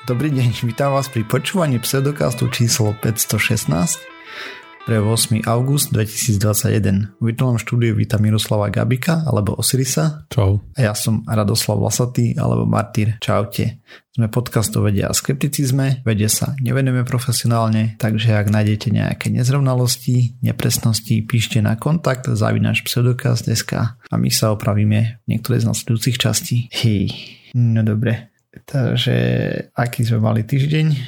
Dobrý deň, vítam vás pri počúvaní Pseudokastu číslo 516 pre 8. august 2021. V virtuálnom štúdiu vítam Miroslava Gabika alebo Osirisa. Čau. A ja som Radoslav Lasaty alebo Martír. Čaute. Sme podcast o vede a skepticizme, vede sa nevenujeme profesionálne, takže ak nájdete nejaké nezrovnalosti, nepresnosti, píšte na kontakt@pseudokast.sk a my sa opravíme v niektoré z nasledujúcich častí. Hej. No dobre. Takže aký sme mali týždeň,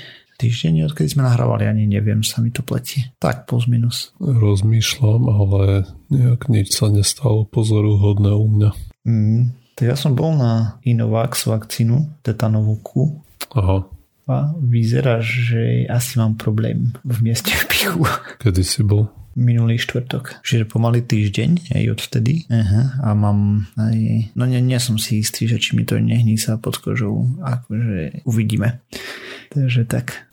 odkedy sme nahrávali, ani neviem, sa mi to pletí. Tak plus minus. Rozmýšľam, ale nejak nič sa nestalo pozoruhodné u mňa. Tak ja som bol na Inovax vakcínu, tetanovú Q. Aha. A vyzerá, že asi mám problém v mieste vpichu. Kedy si bol? Minulý štvrtok, čiže pomaly týždeň aj odtedy. Aha, a mám aj... No nie som si istý, že či mi to nehnísa pod kožou. Akože uvidíme. Takže tak.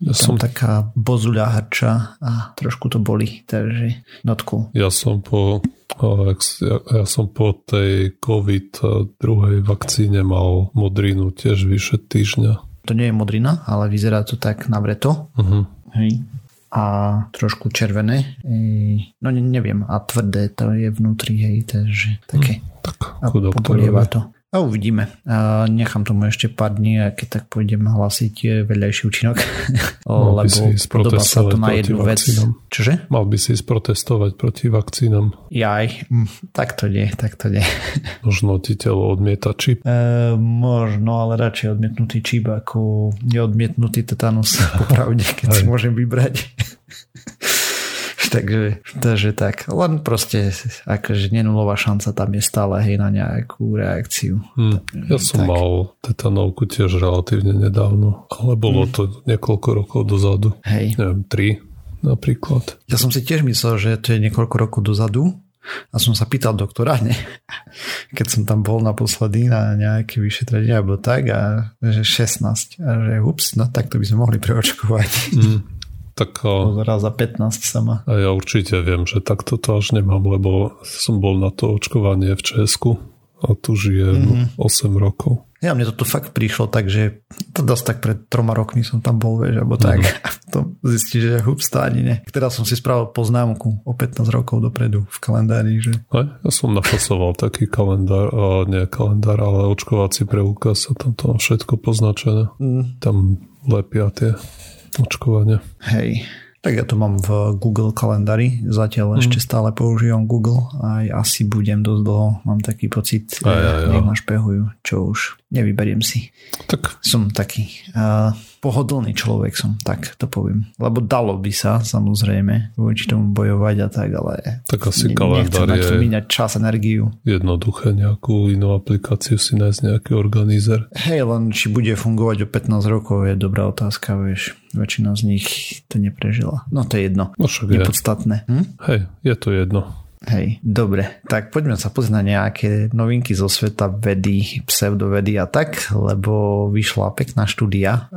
Ja som taká bozuľa hrča a trošku to boli, takže notku. Ja som po tej COVID druhej vakcíne mal modrinu tiež vyše týždňa. To nie je modrina, ale vyzerá to tak na vreto. Uh-huh. Hej. A trošku červené, no neviem, a tvrdé to je vnútri, hej, takže také. Tak, a popolieva to. A uvidíme. A nechám tomu ešte pár dní, a keď tak pôjdem hlasiť vedľajší účinok. No, lebo podobá sa to na jednu vec. Čože? Mal by si sprotestovať proti vakcínam. Jaj, tak to nie. Možno ti telo odmieta čip. Možno, ale radšej odmietnutý čip ako neodmietnutý tetanus. Popravde, keď si môžem vybrať. Takže tak, len proste akože nenulová šanca tam je stále, hej, na nejakú reakciu. Ja som mal tetanovku tiež relatívne nedávno, ale bolo to niekoľko rokov dozadu. Hej. Neviem, 3 napríklad. Ja som si tiež myslel, že to je niekoľko rokov dozadu a som sa pýtal doktora, ne? Keď som tam bol naposledy na nejaké vyšetrenie alebo tak, a že 16 a že ups, no tak to by sme mohli preočkovať. Tak, raz za 15 sama. A ja určite viem, že takto to až nemám, lebo som bol na to očkovanie v Česku a tu žijem 8 rokov. Ja, mne to tu fakt prišlo, takže to dosť tak pred 3 rokmi som tam bol, vieš, alebo tak. A potom zistí, že hupstáni, ne. Teraz som si spravil poznámku o 15 rokov dopredu v kalendári, že... Ja som napasoval taký kalendár, nie kalendár, ale očkovací preukaz a tam to všetko poznačené. Tam lepia tie... očkovania. Hej, tak ja to mám v Google kalendári, zatiaľ ešte stále používam Google a asi budem dosť dlho, mám taký pocit, nech ma špehujú, čo už nevyberiem si. Tak. Som taký pohodlný človek som, tak to poviem. Lebo dalo by sa, samozrejme, voči tomu bojovať a tak, ale tak asi kalendár nechcem na to míňať čas, energiu. Jednoduché, nejakú inú aplikáciu si nájsť, nejaký organizer. Hej, len či bude fungovať o 15 rokov je dobrá otázka, vieš. Väčšina z nich to neprežila. No to je jedno. No však nepodstatné. Hej, je to jedno. Hej, dobre, tak poďme sa pozrieť na nejaké novinky zo sveta vedy, pseudovedy a tak, lebo vyšla pekná štúdia,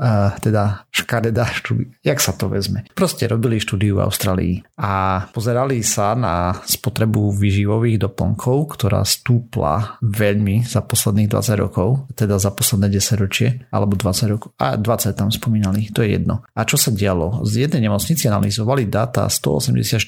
teda škaredá štúdia, jak sa to vezme. Proste robili štúdiu v Austrálii a pozerali sa na spotrebu výživových doplnkov, ktorá stúpla veľmi za posledných 20 rokov, teda za posledné 10 ročie, alebo 20 rokov, a 20 tam spomínali, to je jedno. A čo sa dialo? Z jednej nemocnici analyzovali dáta 184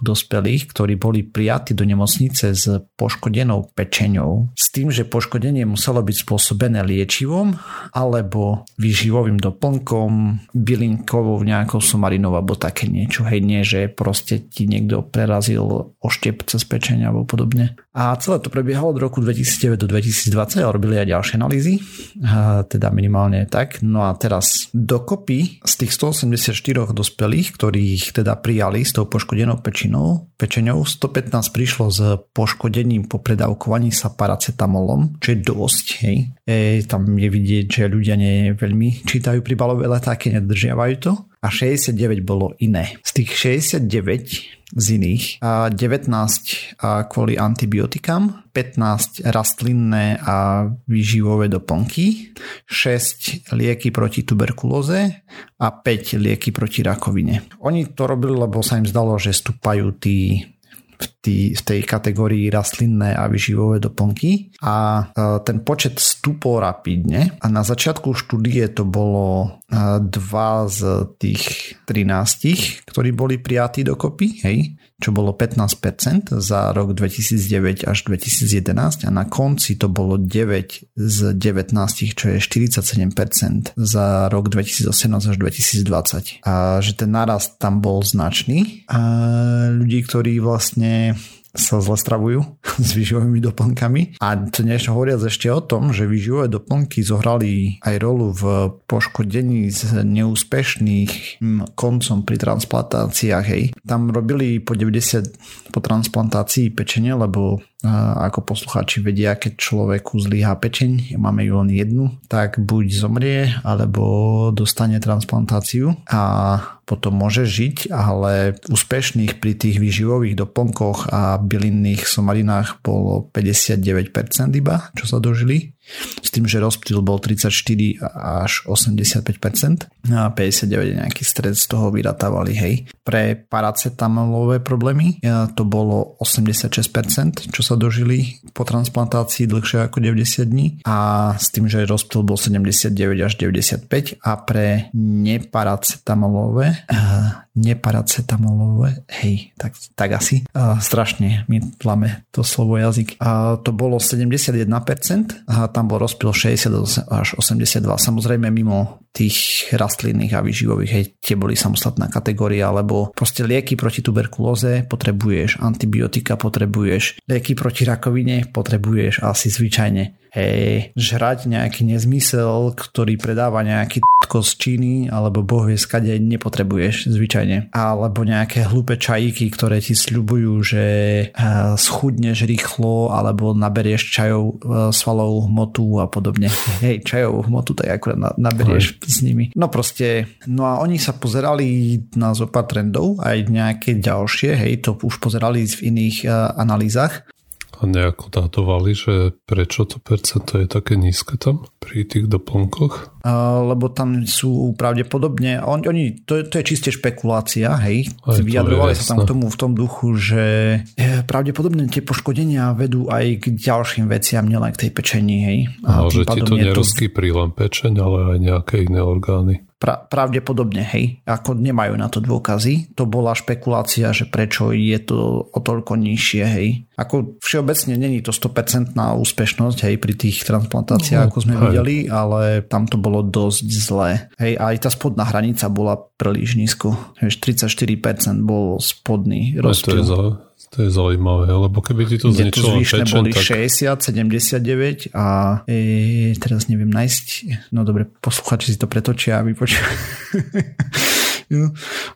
dospelých, ktorí boli prijatí do nemocnice s poškodenou pečeňou, s tým, že poškodenie muselo byť spôsobené liečivom alebo výživovým doplnkom, bylinkovou nejakou somarinou alebo také niečo, hej, nie, že proste ti niekto prerazil oštiep cez pečeň alebo podobne. A celé to prebiehalo od roku 2009 do 2020 a robili aj ďalšie analýzy, teda minimálne tak. No a teraz dokopy z tých 184 dospelých, ktorých teda prijali s tou poškodenou pečeňou, 115 prišlo s poškodením po predávkovaní sa paracetamolom, čo je dosť, hej. Tam je vidieť, že ľudia nie veľmi čítajú príbalové letáky, nedržiavajú to. A 69 bolo iné. Z tých 69 z iných, 19 kvôli antibiotikám, 15 rastlinné a výživové doplnky, 6 lieky proti tuberkulóze a 5 lieky proti rakovine. Oni to robili, lebo sa im zdalo, že stúpajú tí v tej kategórii rastlinné a výživové doplnky a ten počet stúpol rapidne a na začiatku štúdie to bolo 2 z tých 13, ktorí boli prijatí dokopy, hej, čo bolo 15% za rok 2009 až 2011 a na konci to bolo 9 z 19, čo je 47% za rok 2018 až 2020. A že ten nárast tam bol značný. A ľudí, ktorí vlastne sa zle stravujú s výživovými doplnkami. A to niečo hovoriac ešte o tom, že výživové doplnky zohrali aj rolu v poškodení z neúspešných koncom pri transplantáciách. Hej. Tam robili po 90 po transplantácii pečenie, lebo ako poslucháči vedia, keď človeku zlyhá pečeň, máme ju len jednu, tak buď zomrie, alebo dostane transplantáciu a potom môže žiť, ale úspešných pri tých výživových doplnkoch a bylinných somarinách bolo 59% iba, čo sa dožili. S tým, že rozptyl bol 34 až 85% a 59 nejaký stred z toho vyratávali, hej. Pre paracetamolové problémy to bolo 86%, čo sa dožili po transplantácii dlhšie ako 90 dní a s tým, že rozptyl bol 79 až 95 a pre neparacetamolové, hej, tak asi. Strašne mi tlame to slovo jazyk. To bolo 71%, tam bol rozptyl 60 až 82, samozrejme mimo tých rastlinných a výživových, hej, tie boli samostatná kategória, lebo proste lieky proti tuberkulóze potrebuješ, antibiotika potrebuješ, lieky proti rakovine potrebuješ asi zvyčajne. Hej, žrať nejaký nezmysel, ktorý predáva nejaký t***ko z Číny, alebo bohvie skade nepotrebuješ zvyčajne. Alebo nejaké hlúpe čajíky, ktoré ti sľubujú, že schudneš rýchlo, alebo naberieš čajov svalovú hmotu a podobne. Hej, čajovú hmotu, tak akurát naberieš s nimi. No proste, no a oni sa pozerali na zopár trendov, aj nejaké ďalšie, hej, to už pozerali v iných analýzach. A nejako dátovali, že prečo to percento je také nízke tam pri tých doplnkoch? Lebo tam sú pravdepodobne, oni, to je čiste špekulácia, hej. Vyjadrovali sa tam k tomu v tom duchu, že pravdepodobne tie poškodenia vedú aj k ďalším veciam, nielen k tej pečení, hej. A že ti to nerozkyprí len pečeň, ale aj nejaké iné orgány. Pravdepodobne, hej, ako nemajú na to dôkazy, to bola špekulácia, že prečo je to o toľko nižšie, hej. Ako všeobecne není to 100% úspešnosť, hej, pri tých transplantáciách, ako sme videli, ale tam to bolo dosť zlé. Hej, aj tá spodná hranica bola príliš nízko, 34% bol spodný rozptyl. To je zaujímavé, lebo keby ti to zničilo pečen, boli tak 60, 79 a teraz neviem nájsť. No dobre, posluchači si to pretočia a vypočujú.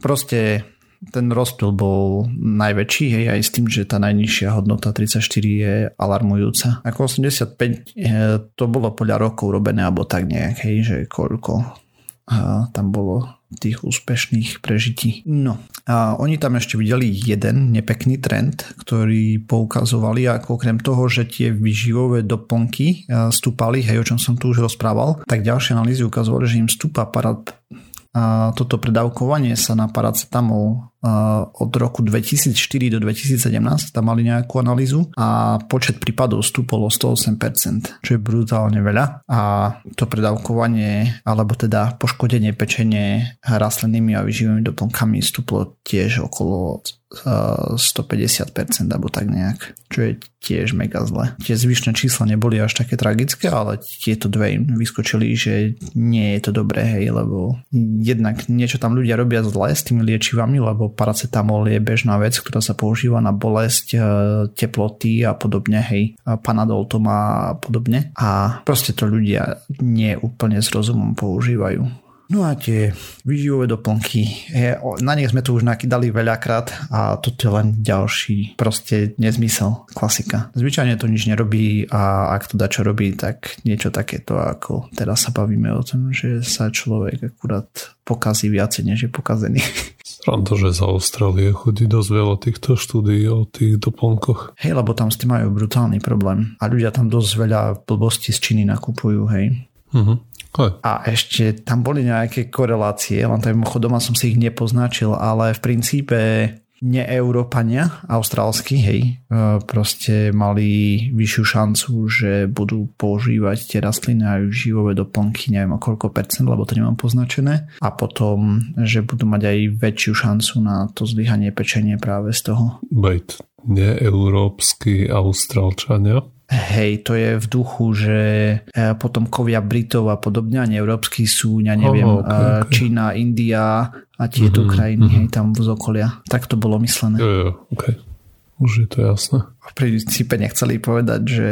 Proste ten rozptyl bol najväčší, hej, aj s tým, že tá najnižšia hodnota 34 je alarmujúca. Ako 85 to bolo podľa rokov robené, alebo tak nejak, hej, že koľko tam bolo tých úspešných prežití. No, a oni tam ešte videli jeden nepekný trend, ktorý poukazovali, ako okrem toho, že tie výživové doplnky stúpali, hej, o čom som tu už rozprával, tak ďalšie analýzy ukazovali, že im stúpa a toto predávkovanie sa na paracetamol od roku 2004 do 2017, tam mali nejakú analýzu a počet prípadov stúpol o 108%, čo je brutálne veľa a to predávkovanie alebo teda poškodenie pečenie rastlinnými a výživovými doplnkami stúplo tiež okolo 150% alebo tak nejak, čo je tiež mega zle. Tie zvyšné čísla neboli až také tragické, ale tieto dve im vyskočili, že nie je to dobré, hej, lebo jednak niečo tam ľudia robia zle s tými liečivami, lebo paracetamol je bežná vec, ktorá sa používa na bolesť, teploty a podobne, hej, panadol to má a podobne a proste to ľudia nie úplne s rozumom používajú. No a tie výživové doplnky, na nich sme tu už nakydali veľakrát a toto je len ďalší proste nezmysel, klasika. Zvyčajne to nič nerobí a ak to dačo robí, tak niečo takéto ako teraz sa bavíme o tom, že sa človek akurát pokazí viacej, než je pokazený. Sranda, že za Austrálie chodí dosť veľa týchto štúdií o tých doplnkoch. Hej, lebo tam s tým majú brutálny problém a ľudia tam dosť veľa blbostí z Číny nakupujú, hej. Mhm. A ešte tam boli nejaké korelácie, len tak mimochodom som si ich nepoznačil, ale v princípe neeurópania austrálsky, hej, proste mali vyššiu šancu, že budú používať tie rastliny aj živové doplnky, neviem o koľko percent, lebo to nemám poznačené. A potom, že budú mať aj väčšiu šancu na to zlyhanie pečenie práve z toho. Bejt, neeurópsky Austrálčania? Hej, to je v duchu, že potomkovia Britov a podobne, a európsky sú, ja neviem, okay. Čína, India a tieto krajiny, hej, tam z okolia. Tak to bolo myslené. Okay. Už je to jasné. V princípe nechceli povedať, že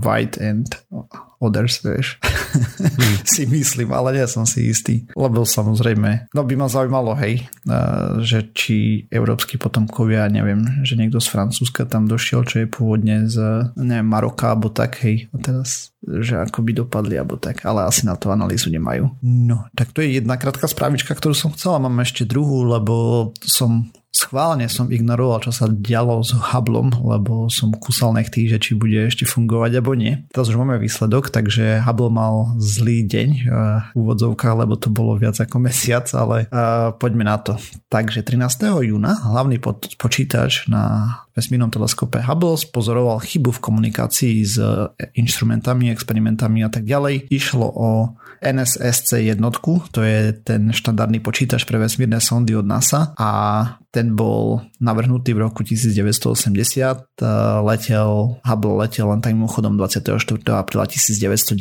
white and others, vieš. Si myslím, ale nie som si istý. Lebo samozrejme, no by ma zaujímalo, hej, že či európsky potomkovia, neviem, že niekto z Francúzska tam došiel, čo je pôvodne z, neviem, Maroka, alebo tak, hej. A teraz, že ako by dopadli, alebo tak. Ale asi na to analýzu nemajú. No, tak to je jedna krátka správička, ktorú som chcela. Mám ešte druhú, lebo som... Schválne som ignoroval, čo sa dialo s Hubblom, lebo som kúsal nechty, že či bude ešte fungovať, alebo nie. Teraz už máme výsledok, takže Hubble mal zlý deň v úvodzovkách, lebo to bolo viac ako mesiac, ale poďme na to. Takže 13. júna hlavný počítač na vesmírnom teleskope Hubble spozoroval chybu v komunikácii s inštrumentami, experimentami a tak ďalej. Išlo o NSSC jednotku, to je ten štandardný počítač pre vesmírne sondy od NASA a ten bol navrhnutý v roku 1980, Hubble letel len takým úchodom 24. apríla 1990,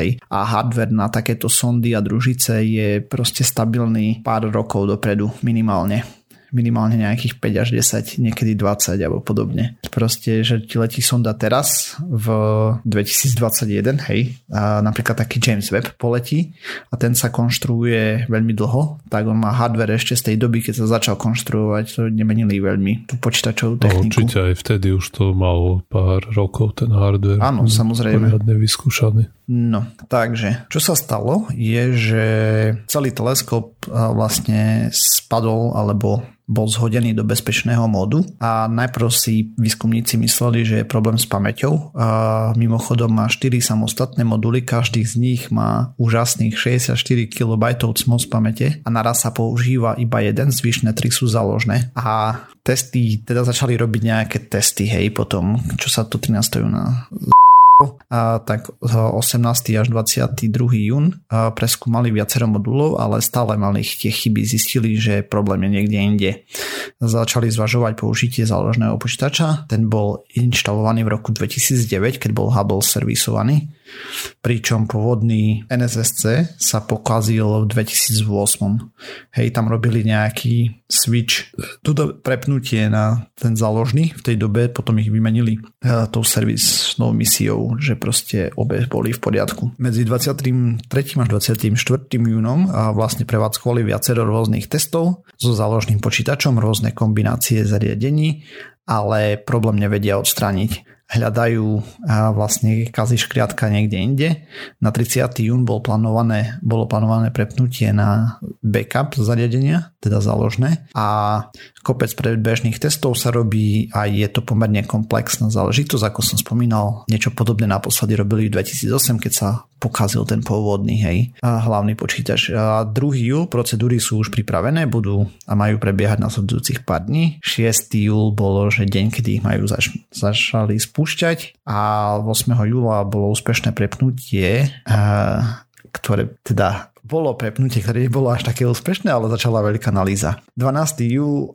hej. A hardware na takéto sondy a družice je proste stabilný pár rokov dopredu, minimálne nejakých 5 až 10, niekedy 20 alebo podobne. Proste, že ti letí sonda teraz v 2021, hej, a napríklad taký James Webb poletí a ten sa konštruuje veľmi dlho, tak on má hardware ešte z tej doby, keď sa začal konštruovať, to nemenili veľmi tú počítačovú techniku. Určite aj vtedy už to malo pár rokov ten hardware. Áno, samozrejme. Poriadne vyskúšaný. No, takže, čo sa stalo je, že celý teleskop vlastne spadol alebo bol zhodený do bezpečného módu a najprv si výskumníci mysleli, že je problém s pamäťou. A mimochodom má 4 samostatné moduly, každý z nich má úžasných 64 KB cmos pamäte a naraz sa používa iba jeden, zvyšné 3 sú záložné. A testy, teda začali robiť nejaké testy, hej, potom, čo sa to 13. júna... A tak 18. až 22. jún preskúmali viacero modulov, ale stále mali tie chyby, zistili, že problém je niekde inde. Začali zvažovať použitie záložného počítača, ten bol inštalovaný v roku 2009, keď bol Hubble servisovaný, pričom pôvodný NSSC sa pokazil v 2008. Hej, tam robili nejaký switch, toto prepnutie na ten záložný v tej dobe, potom ich vymenili tou servisnou misiou, že proste obe boli v poriadku. Medzi 23. až 24. júnom vlastne prevádzkovali viacero rôznych testov so záložným počítačom, rôzne kombinácie zariadení, ale problém nevedia odstrániť. Hľadajú vlastne kazí škriatka niekde inde. Na 30. jún bolo plánované prepnutie na backup zariadenia, teda záložné. A kopec predbežných testov sa robí a je to pomerne komplexná záležitosť. Ako som spomínal, niečo podobné naposledy robili v 2008, keď sa pokazil ten pôvodný, hej, hlavný počítač. A 2. júl procedúry sú už pripravené, budú a majú prebiehať na nasledujúcich pár dní. 6. júl bolo, že deň, kedy ich majú začali spúšťať a 8. júla bolo úspešné prepnutie, ktoré teda bolo prepnutie, ktoré nebolo až také úspešné, ale začala veľká analýza. 12. júl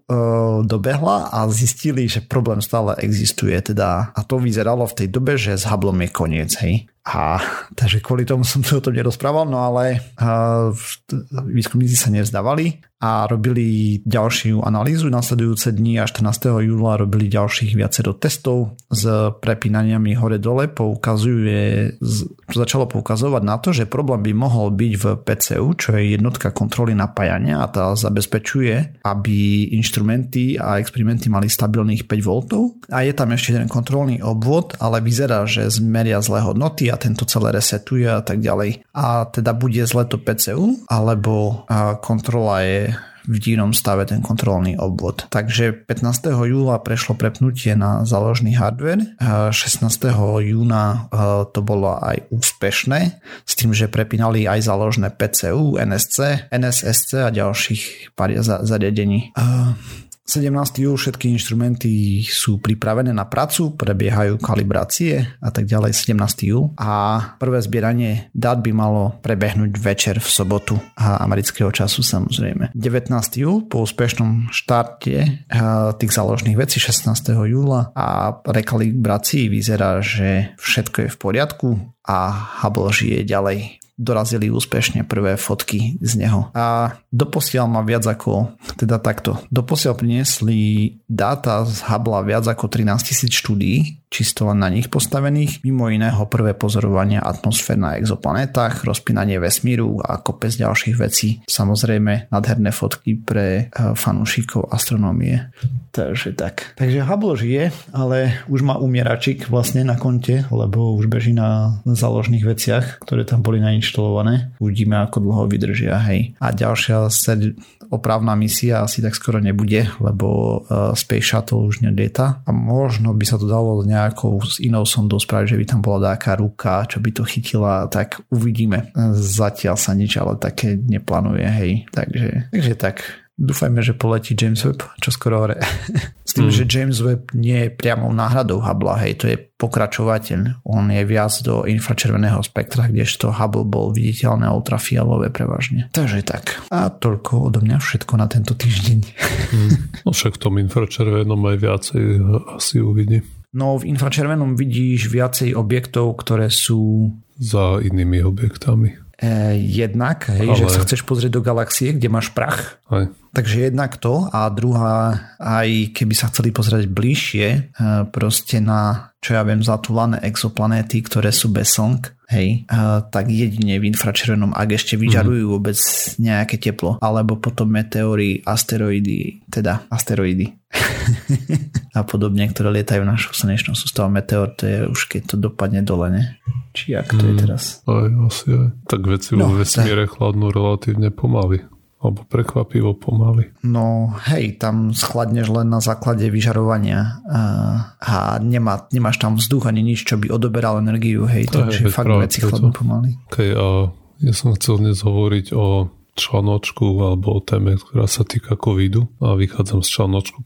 dobehla a zistili, že problém stále existuje, teda, a to vyzeralo v tej dobe, že s Hubblom je koniec, hej. A takže kvôli tomu som to o tom nerozprával, no ale výskumníci sa nevzdávali a robili ďalšiu analýzu. Nasledujúce dni až 14. júla robili ďalších viacero testov s prepínaniami hore-dole. Začalo poukazovať na to, že problém by mohol byť v PCU, čo je jednotka kontroly napájania a tá zabezpečuje, aby inštrumenty a experimenty mali stabilných 5 V a je tam ešte jeden kontrolný obvod, ale vyzerá, že zmeria zlé hodnoty a tento celé resetuje a tak ďalej. A teda bude zle to PCU, alebo kontrola je v divnom stave, ten kontrolný obvod. Takže 15. júla prešlo prepnutie na záložný hardware, 16. júna to bolo aj úspešné, s tým, že prepínali aj záložné PCU, NSC, NSSC a ďalších pár zariadení. 17. júl všetky inštrumenty sú pripravené na prácu, prebiehajú kalibrácie a tak ďalej 17. júl a prvé zbieranie dát by malo prebehnúť večer v sobotu amerického času samozrejme. 19. júl po úspešnom štarte tých záložných vecí 16. júla a rekalibrácii vyzerá, že všetko je v poriadku a Hubble žije ďalej. Dorazili úspešne prvé fotky z neho. A doposiaľ má viac ako, teda takto, doposiaľ priniesli dáta z Hubble viac ako 13 000 štúdií, čisto len na nich postavených, mimo iného prvé pozorovania atmosfér na exoplanetách, rozpínanie vesmíru a kopec ďalších vecí. Samozrejme, nádherné fotky pre fanúšikov astronómie. Takže tak. Takže Hubble žije, ale už má umieračik vlastne na konte, lebo už beží na záložných veciach, ktoré tam boli nainštalované. Uvidíme, ako dlho vydržia, hej. A ďalšia opravná misia asi tak skoro nebude, lebo Space Shuttle už nelieta. A možno by sa to dalo nejakou s inou sondou spraviť, že by tam bola nejaká ruka, čo by to chytila, tak uvidíme. Zatiaľ sa nič, ale také neplánuje, hej. Takže tak. Dúfajme, že poletí James Webb čoskoro hore. S tým, že James Webb nie je priamou náhradou Hubble, hej, to je pokračovateľ. On je viac do infračerveného spektra, kdežto Hubble bol viditeľné ultrafialové prevažne. Takže tak. A toľko odo mňa všetko na tento týždeň. No však v tom infračervenom aj viacej asi uvidí. No v infračervenom vidíš viacej objektov, ktoré sú... za inými objektami. Jednak, hej, že sa chceš pozrieť do galaxie, kde máš prach. Hej. Takže jednak to a druhá, aj keby sa chceli pozrieť bližšie, proste na, čo ja viem, zatúlané exoplanéty, ktoré sú bez slnk, hej, tak jedine v infračervenom, ak ešte vyžarujú vôbec nejaké teplo. Alebo potom meteóry, asteroidy. A podobne, ktoré lietajú v našu slnečnú sústavu. Meteor to je už, keď to dopadne dole, ne? Či jak to je teraz? Aj, asi aj. Tak veci vo vesmíre chladnú relatívne pomaly. Alebo prekvapivo pomaly. No hej, tam schladneš len na základe vyžarovania a nemáš tam vzduch ani nič, čo by odoberal energiu, hej, takže fakt veci chladnú pomaly. Okay, a ja som chcel dnes hovoriť o článočku alebo o téme, ktorá sa týka covidu a vychádzam z článočku,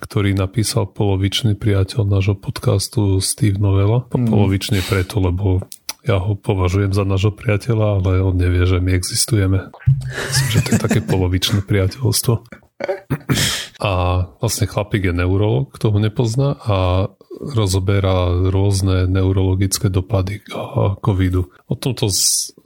ktorý napísal polovičný priateľ nášho podcastu Steve Novela. Polovične preto, lebo ja ho považujem za nášho priateľa, ale on nevie, že my existujeme. Myslím, že to je také polovičné priateľstvo. A vlastne chlapík je neurolog, kto ho nepozná a rozoberá rôzne neurologické dopady covidu. O tomto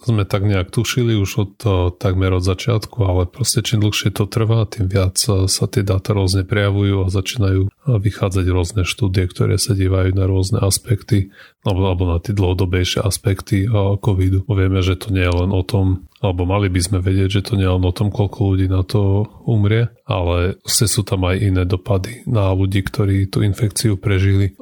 sme tak nejak tušili už takmer od začiatku, ale proste čím dlhšie to trvá, tým viac sa tie dáta rôzne prejavujú a začínajú vychádzať rôzne štúdie, ktoré sa dívajú na rôzne aspekty alebo na tie dlhodobejšie aspekty covidu. Vieme, že to nie je len o tom, alebo mali by sme vedieť, že to nie je len o tom, koľko ľudí na to umrie, ale sú tam aj iné dopady na ľudí, ktorí tú infekciu prežili.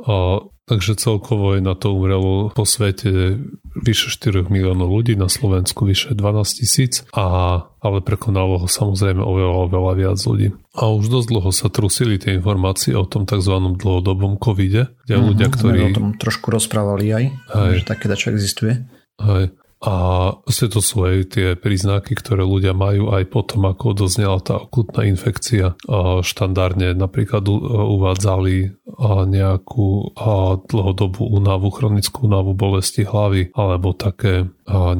Takže celkovo je na to umrelo po svete vyše 4 miliónov ľudí, na Slovensku vyše 12 000, ale prekonalo ho samozrejme oveľa viac ľudí. A už dosť dlho sa trusili tie informácie o tom tzv. Dlhodobom covide, kde ľudia, ktorí... o tom trošku rozprávali aj. Že také dačo existuje. Aj. A to sú aj tie príznaky, ktoré ľudia majú aj potom, ako odoznela tá akútna infekcia. Štandardne napríklad uvádzali nejakú dlhodobú únavu, chronickú únavu, bolesti hlavy, alebo také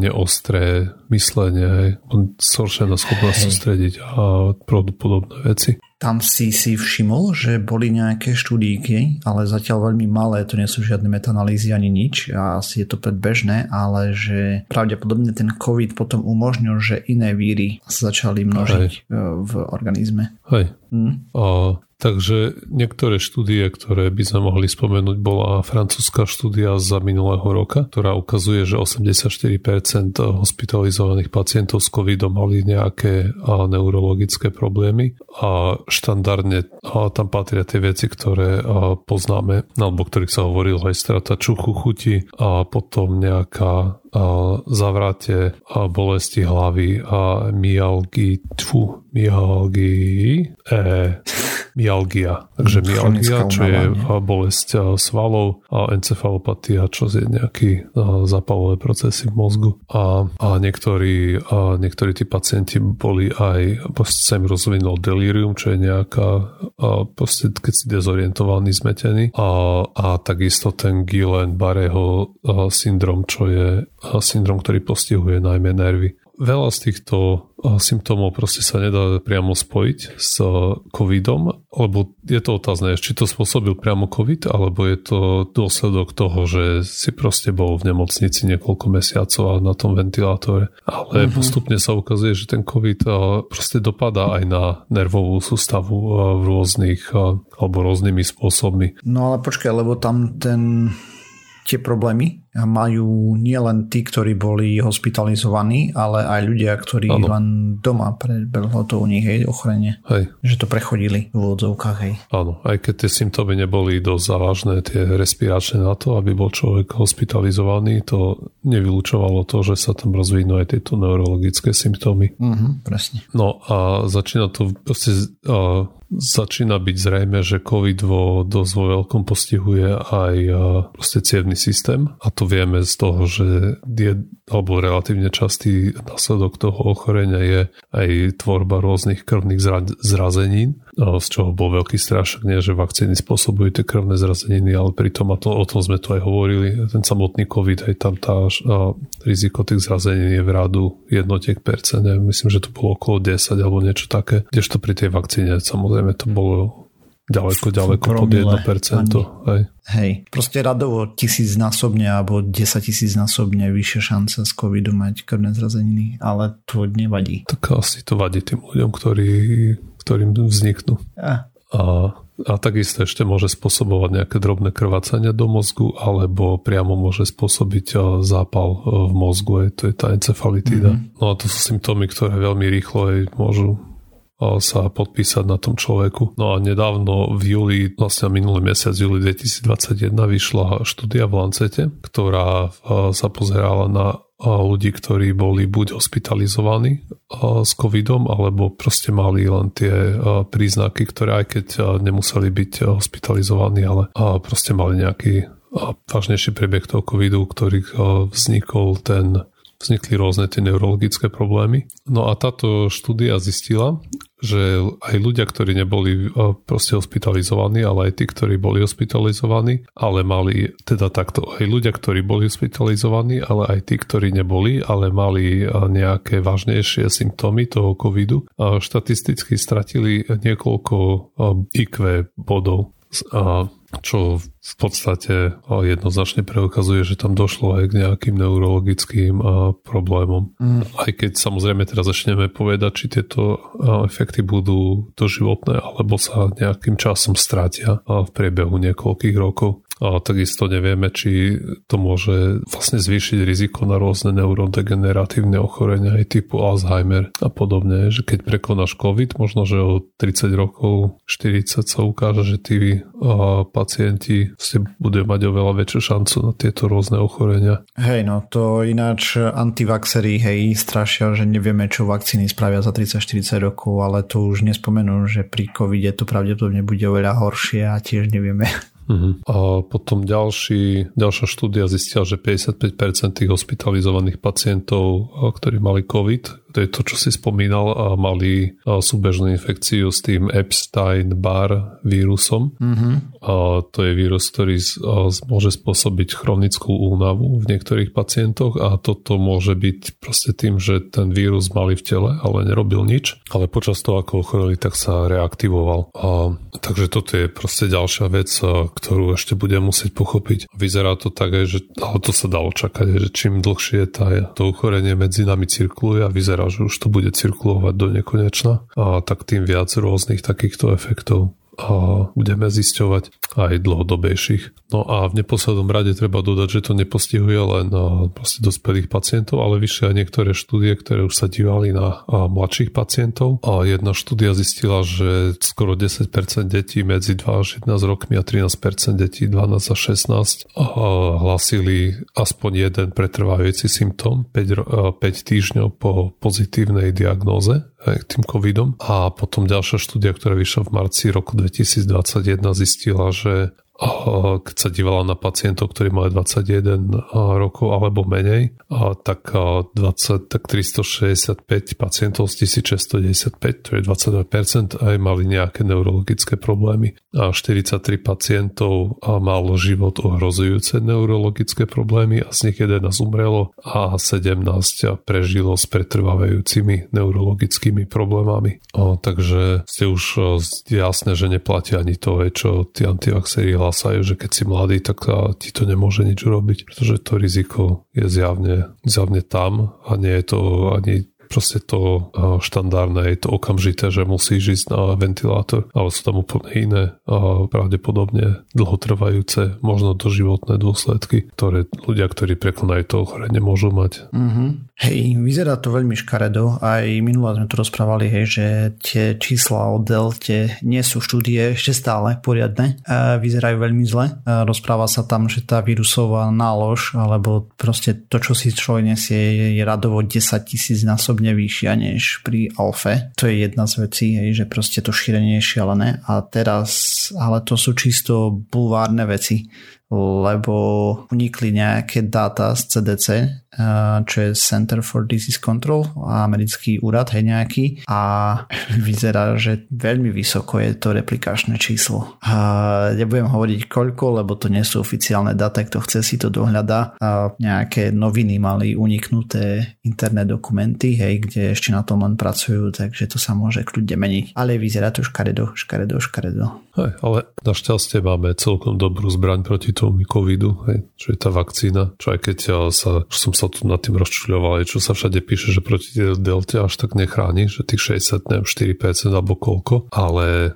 neostré myslenie, zhoršená schopnosť sústrediť a podobné veci. Tam si všimol, že boli nejaké štúdíky, ale zatiaľ veľmi malé, to nie sú žiadne metanalýzy ani nič a asi je to predbežné, ale že pravdepodobne ten COVID potom umožnil, že iné víry sa začali množiť v organizme. Hej. Takže niektoré štúdie, ktoré by sme mohli spomenúť, bola francúzska štúdia z minulého roka, ktorá ukazuje, že 84% hospitalizovaných pacientov s covidom mali nejaké neurologické problémy a štandardne tam patria tie veci, ktoré poznáme, alebo ktorých sa hovorilo aj strata čuchu, chuti a potom nejaká zavratie a bolesti hlavy a myalgia. Takže myalgia, čo je bolesť svalov, a encefalopatia, čo je nejaké zápalové procesy v mozgu. A niektorí tí pacienti boli aj, sa im rozvinulo delirium, čo je nejaká, keď si dezorientovaný, zmetený. A takisto ten Guillain-Barrého syndrom, čo je syndrom, ktorý postihuje najmä nervy. Veľa z týchto symptómov proste sa nedá priamo spojiť s covidom, lebo je to otázne, či to spôsobil priamo covid, alebo je to dôsledok toho, že si proste bol v nemocnici niekoľko mesiacov a na tom ventilátore. Ale postupne sa ukazuje, že ten covid proste dopadá aj na nervovú sústavu v rôznych alebo rôznymi spôsobmi. No ale počkaj, lebo tam tie problémy majú nielen tí, ktorí boli hospitalizovaní, ale aj ľudia, ktorí len doma prebehlo to u nich, hej, ochorenie. Hej. Že to prechodili v úvodzovkách, hej. Áno, aj keď tie symptómy neboli dosť závažné, tie respiračné na to, aby bol človek hospitalizovaný, to nevylučovalo to, že sa tam rozvinú aj tieto neurologické symptómy. Presne. No a začína to začína byť zrejme, že COVID dosť vo veľkom postihuje aj proste cievny systém, a to vieme z toho, že alebo relatívne častý následok toho ochorenia je aj tvorba rôznych krvných zrazenín, z čoho bol veľký strašok, nie, že vakcíny spôsobujú tie krvné zrazeniny, ale pritom, o tom sme tu aj hovorili, ten samotný COVID, aj tam riziko tých zrazenín je v rádu jednotiek percent, myslím, že to bolo okolo 10 alebo niečo také, kdežto pri tej vakcíne samozrejme to bolo ďaleko promile, pod 1%. Hej, proste radovo 1000-násobne alebo 10 000-násobne vyššia šanca z covidu mať krvné zrazeniny, ale to nevadí. Tak asi to vadí tým ľuďom, ktorým vzniknú. A takisto ešte môže spôsobovať nejaké drobné krvácania do mozgu, alebo priamo môže spôsobiť zápal v mozgu, to je tá encefalitída. No a to sú symptómy, ktoré veľmi rýchlo môžu sa podpísať na tom človeku. No a nedávno v júli, vlastne minulý mesiac, v júli 2021 vyšla štúdia v Lancete, ktorá sa pozerala na ľudí, ktorí boli buď hospitalizovaní s covidom, alebo proste mali len tie príznaky, ktoré aj keď nemuseli byť hospitalizovaní, ale proste mali nejaký vážnejší priebeh toho covidu, ktorý vznikli rôzne tie neurologické problémy. No a táto štúdia zistila, že aj ľudia, ktorí neboli proste hospitalizovaní, ale aj tí, ktorí boli hospitalizovaní, ale mali teda takto, aj ľudia, ktorí boli hospitalizovaní, ale aj tí, ktorí neboli, ale mali nejaké vážnejšie symptómy toho covidu, štatisticky stratili niekoľko IQ bodov, čo v podstate jednoznačne preukazuje, že tam došlo aj k nejakým neurologickým problémom. Aj keď samozrejme teraz začneme povedať, či tieto efekty budú doživotné, alebo sa nejakým časom stratia v priebehu niekoľkých rokov. A takisto nevieme, či to môže vlastne zvýšiť riziko na rôzne neurodegeneratívne ochorenia aj typu Alzheimer a podobne. Že keď prekonáš COVID, možno, že o 30 rokov, 40 sa ukáže, že tí pacienti budú mať oveľa väčšiu šancu na tieto rôzne ochorenia. Hej, no to ináč antivaxery, hej, strašia, že nevieme, čo vakcíny spravia za 30-40 rokov, ale to už nespomenú, že pri covide to pravdepodobne bude oveľa horšie a tiež nevieme. A potom ďalšia štúdia zistila, že 55% tých hospitalizovaných pacientov, ktorí mali COVID, to je to, čo si spomínal, a mali súbežnú infekciu s tým Epstein-Barr vírusom. A to je vírus, ktorý môže spôsobiť chronickú únavu v niektorých pacientoch, a toto môže byť proste tým, že ten vírus mali v tele, ale nerobil nič. Ale počas toho, ako ochoreli, tak sa reaktivoval. Takže toto je proste ďalšia vec, ktorú ešte budem musieť pochopiť. Vyzerá to tak, že to sa dalo čakať, že čím dlhšie to ochorenie medzi nami cirkuluje a vyzerá, že už to bude cirkulovať do nekonečna, a tak tým viac rôznych takýchto efektov a budeme zisťovať aj dlhodobejších. No a v neposlednom rade treba dodať, že to nepostihuje len proste dospelých pacientov, ale vyšli aj niektoré štúdie, ktoré už sa dívali na mladších pacientov. A jedna štúdia zistila, že skoro 10% detí medzi 2 až 11 rokmi a 13% detí 12 až 16 hlasili aspoň jeden pretrvávajúci symptóm 5 týždňov po pozitívnej diagnóze tým covidom. A potom ďalšia štúdia, ktorá vyšla v marci roku 2021, zistila, že keď sa dívala na pacientov, ktorí mali 21 rokov alebo menej, tak 365 pacientov z 1695, to je 22%, aj mali nejaké neurologické problémy. A 43 pacientov malo život ohrozujúce neurologické problémy a z nich 11 umrelo a 17 prežilo s pretrvávajúcimi neurologickými problémami. Takže ste už jasné, že neplatia ani to, čo tí antivaxéri hlásia, že keď si mladý, tak ti to nemôže nič urobiť, pretože to riziko je zjavne tam a nie je to ani proste to štandardné, je to okamžité, že musíš ísť na ventilátor, ale sú tam úplne iné a pravdepodobne dlhotrvajúce, možno doživotné dôsledky, ktoré ľudia, ktorí prekonajú to ochorenie, môžu mať. Mm-hmm. Hej, vyzerá to veľmi škaredo. Aj minulá sme tu rozprávali, hej, že tie čísla o delte nie sú štúdie ešte stále poriadne. Vyzerajú veľmi zle. Rozpráva sa tam, že tá vírusová nálož, alebo proste to, čo si človek nesie, je radovo 10 000-násobne vyššia než pri alfe. To je jedna z vecí, hej, že proste to šírenie je šialené a teraz, ale to sú čisto bulvárne veci, lebo unikli nejaké dáta z CDC, čo je Center for Disease Control, americký úrad, hej, nejaký, a vyzerá, že veľmi vysoko je to replikačné číslo. Nebudem hovoriť koľko, lebo to nie sú oficiálne dáta, kto chce si to dohľadá. Nejaké noviny mali uniknuté interné dokumenty, hej, kde ešte na tom len pracujú, takže to sa môže kľudne meniť. Ale vyzerá to škaredo. Hej, ale našťastie máme celkom dobrú zbraň proti tomu covidu, hej, čo je tá vakcína, čo aj keď som sa tu nad tým rozčuľoval, čo sa všade píše, že proti delte až tak nechráni, že tých 64% alebo koľko, ale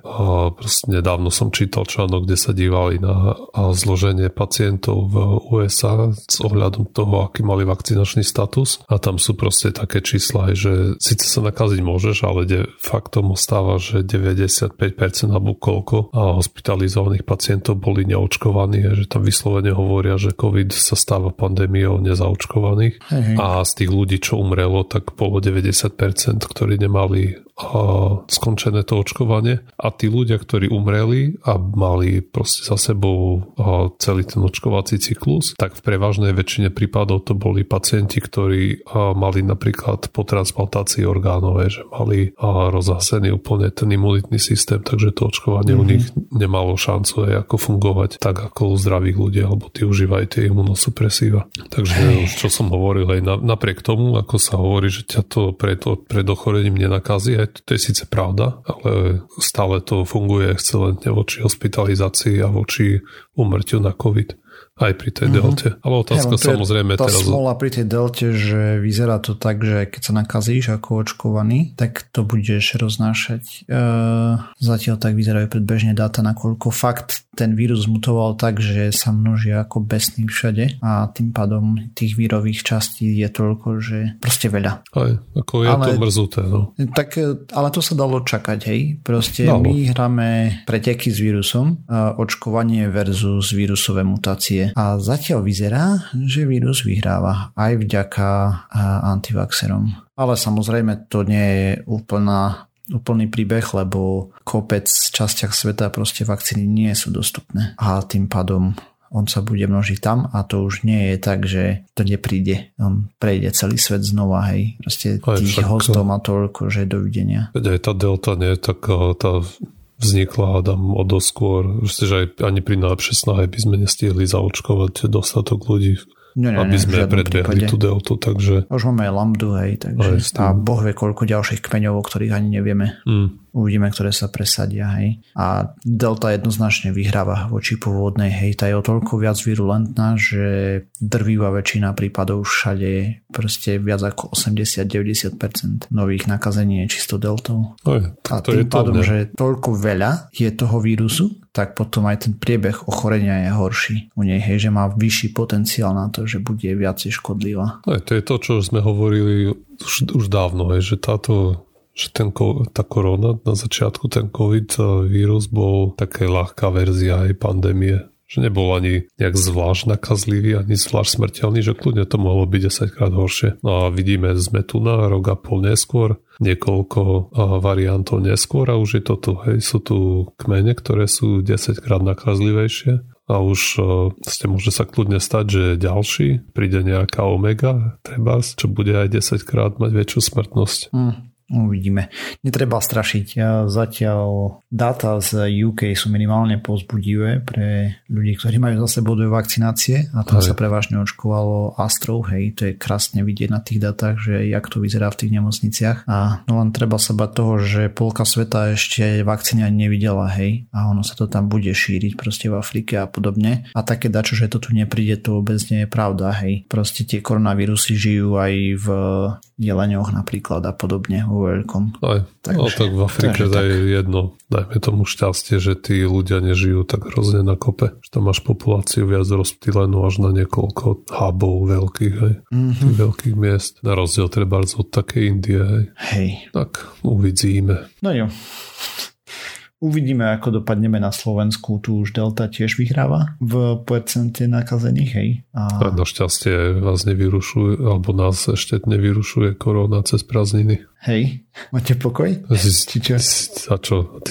proste nedávno som čítal článok, kde sa dívali na zloženie pacientov v USA s ohľadom toho, aký mali vakcinačný status, a tam sú proste také čísla, že síce sa nakaziť môžeš, ale faktom ostáva, že 95% alebo koľko a hospitalizovaných pacientov boli neočkovaní, že tam vyslovene hovoria, že COVID sa stáva pandémiou nezaočkovaných. A z tých ľudí, čo umrelo, tak bolo 90%, ktorí nemali skončené to očkovanie, a tí ľudia, ktorí umreli a mali proste za sebou celý ten očkovací cyklus, tak v prevažnej väčšine prípadov to boli pacienti, ktorí mali napríklad po transplantácii orgánov, že mali rozhasený úplne ten imunitný systém, takže to očkovanie u nich nemalo šancu ako fungovať tak ako u zdravých ľudí, alebo tí užívajú tie imunosupresíva. Takže čo som hovoril, aj napriek tomu, ako sa hovorí, že ťa to pred ochorením nenakazí, to je síce pravda, ale stále to funguje excelentne voči hospitalizácii a voči úmrtiu na COVID. Aj pri tej delte. Ale otázka samozrejme tá teraz... Tá smola pri tej delte, že vyzerá to tak, že keď sa nakazíš ako očkovaný, tak to budeš roznášať. Zatiaľ tak vyzerajú predbežne dáta, nakoľko fakt ten vírus mutoval tak, že sa množia ako besný všade, a tým pádom tých vírových častí je toľko, že proste veľa. Aj, ako je to mrzuté. No. Tak, ale to sa dalo čakať, hej. Proste dalo. My hráme preteky s vírusom, očkovanie versus vírusové mutácie. A zatiaľ vyzerá, že vírus vyhráva aj vďaka antivaxerom. Ale samozrejme to nie je úplný príbeh, lebo kopec v častiach sveta proste vakcíny nie sú dostupné. A tým pádom on sa bude množiť tam, a to už nie je tak, že to nepríde. On prejde celý svet znova, hej. Proste tých hostov má toľko, že dovidenia. Aj tá delta nie je taká... Vznikla Adam o doskôr. Že ani pri najlepšej snahe by sme nestihli zaočkovať dostatok ľudí, aby sme predbehli tú deltu. Takže... Už máme aj lambdu, hej, takže a boh vie koľko ďalších kmeňov, o ktorých ani nevieme. Uvidíme, ktoré sa presadia, hej. A delta jednoznačne vyhráva voči pôvodnej, hej. Tá je o toľko viac virulentná, že drvivá väčšina prípadov všade proste viac ako 80-90% nových nakazení je čisto deltou. A tým pádom, že toľko veľa je toho vírusu, tak potom aj ten priebeh ochorenia je horší u nej, hej, že má vyšší potenciál na to, že bude viacej škodlivá. No, to je to, čo sme hovorili už dávno, hej, že táto... že tá korona, na začiatku ten COVID vírus bol taká ľahká verzia aj pandémie. Že nebol ani nejak zvlášť nakazlivý, ani zvlášť smrteľný, že kľudne to mohlo byť 10-krát horšie. No a vidíme, sme tu na rok a pol neskôr, niekoľko variantov neskôr a už je to tu. Hej, sú tu kmene, ktoré sú 10-krát nakazlivejšie. A už môže sa kľudne stať, že ďalší príde nejaká omega, trebárs, čo bude aj 10-krát mať väčšiu smrtnosť. Uvidíme. Netreba strašiť. Zatiaľ dáta z UK sú minimálne povzbudivé pre ľudí, ktorí majú za sebou dve vakcinácie a tam sa prevažne očkovalo Astrou. Hej, to je krásne vidieť na tých datách, že jak to vyzerá v tých nemocniciach. A no len treba sa bať toho, že polka sveta ešte vakcíny ani nevidela, hej. A ono sa to tam bude šíriť proste v Afrike a podobne. A také dačo, že to tu nepríde, to vôbec nie je pravda, hej. Proste tie koronavírusy žijú aj v jeleňoch napríklad a podobne. Veľkom. Tak v Afrike je jedno. Dajme tomu šťastie, že tí ľudia nežijú tak hrozne na kope. Že tam máš populáciu viac rozptýlenú až na niekoľko hubov veľkých, hej. Tých veľkých miest. Na rozdiel treba od také Indie, hej. Hej. Tak uvidíme. No jo. Uvidíme, ako dopadneme na Slovensku. Tu už delta tiež vyhráva v percente nakazených, hej. A našťastie vás nevyrušuje, alebo nás ešte nevyrušuje korona cez prázdniny. Hej, máte pokoj? Ty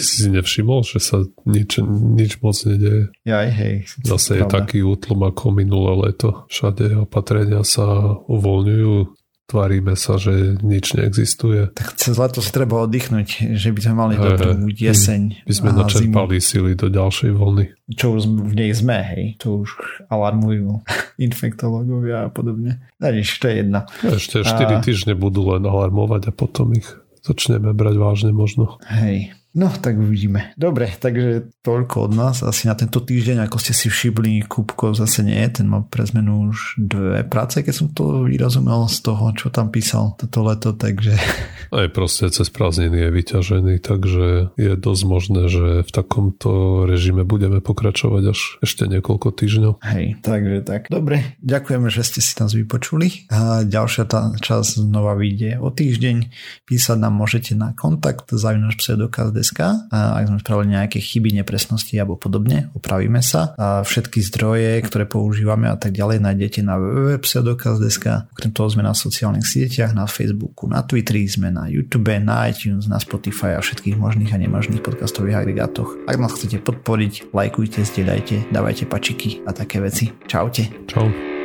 si nevšimol, že sa nič moc nedeje? Jaj, hej. Zase je taký útlum ako minulé leto. Všade opatrenia sa uvoľňujú. Tvárime sa, že nič neexistuje. Tak cez leto sa treba oddychnúť, že by sme mali dotrhnúť jeseň. By sme načerpali sily do ďalšej vlny. Čo už v nej sme, hej. To už alarmujú infektológovia a podobne. No nič, to je jedno. Ešte 4 týždne budú len alarmovať a potom ich začneme brať vážne možno. Hej. No, tak uvidíme. Dobre, takže toľko od nás. Asi na tento týždeň, ako ste si všibli, Kúbko zase nie. Ten má pre zmenu už dve práce, keď som to vyrozumel z toho, čo tam písal toto leto, takže... Aj proste cez prázdniny je vyťažený, takže je dosť možné, že v takomto režime budeme pokračovať až ešte niekoľko týždňov. Hej, takže tak. Dobre, ďakujeme, že ste si nás vypočuli. A ďalšia tá časť znova vyjde o týždeň. Písať nám môžete na kontakt@pseudokast.sk. A ak sme spravili nejaké chyby, nepresnosti alebo podobne, opravíme sa. A všetky zdroje, ktoré používame a tak ďalej, nájdete na www.pseudokast.sk. Okrem toho sme na sociálnych sieťach, na Facebooku, na Twitteri, sme na YouTube, na iTunes, na Spotify a všetkých možných a nemožných podcastových agregátoch. Ak nás chcete podporiť, lajkujte, zdieľajte, dávajte pačiky a také veci. Čaute. Čau.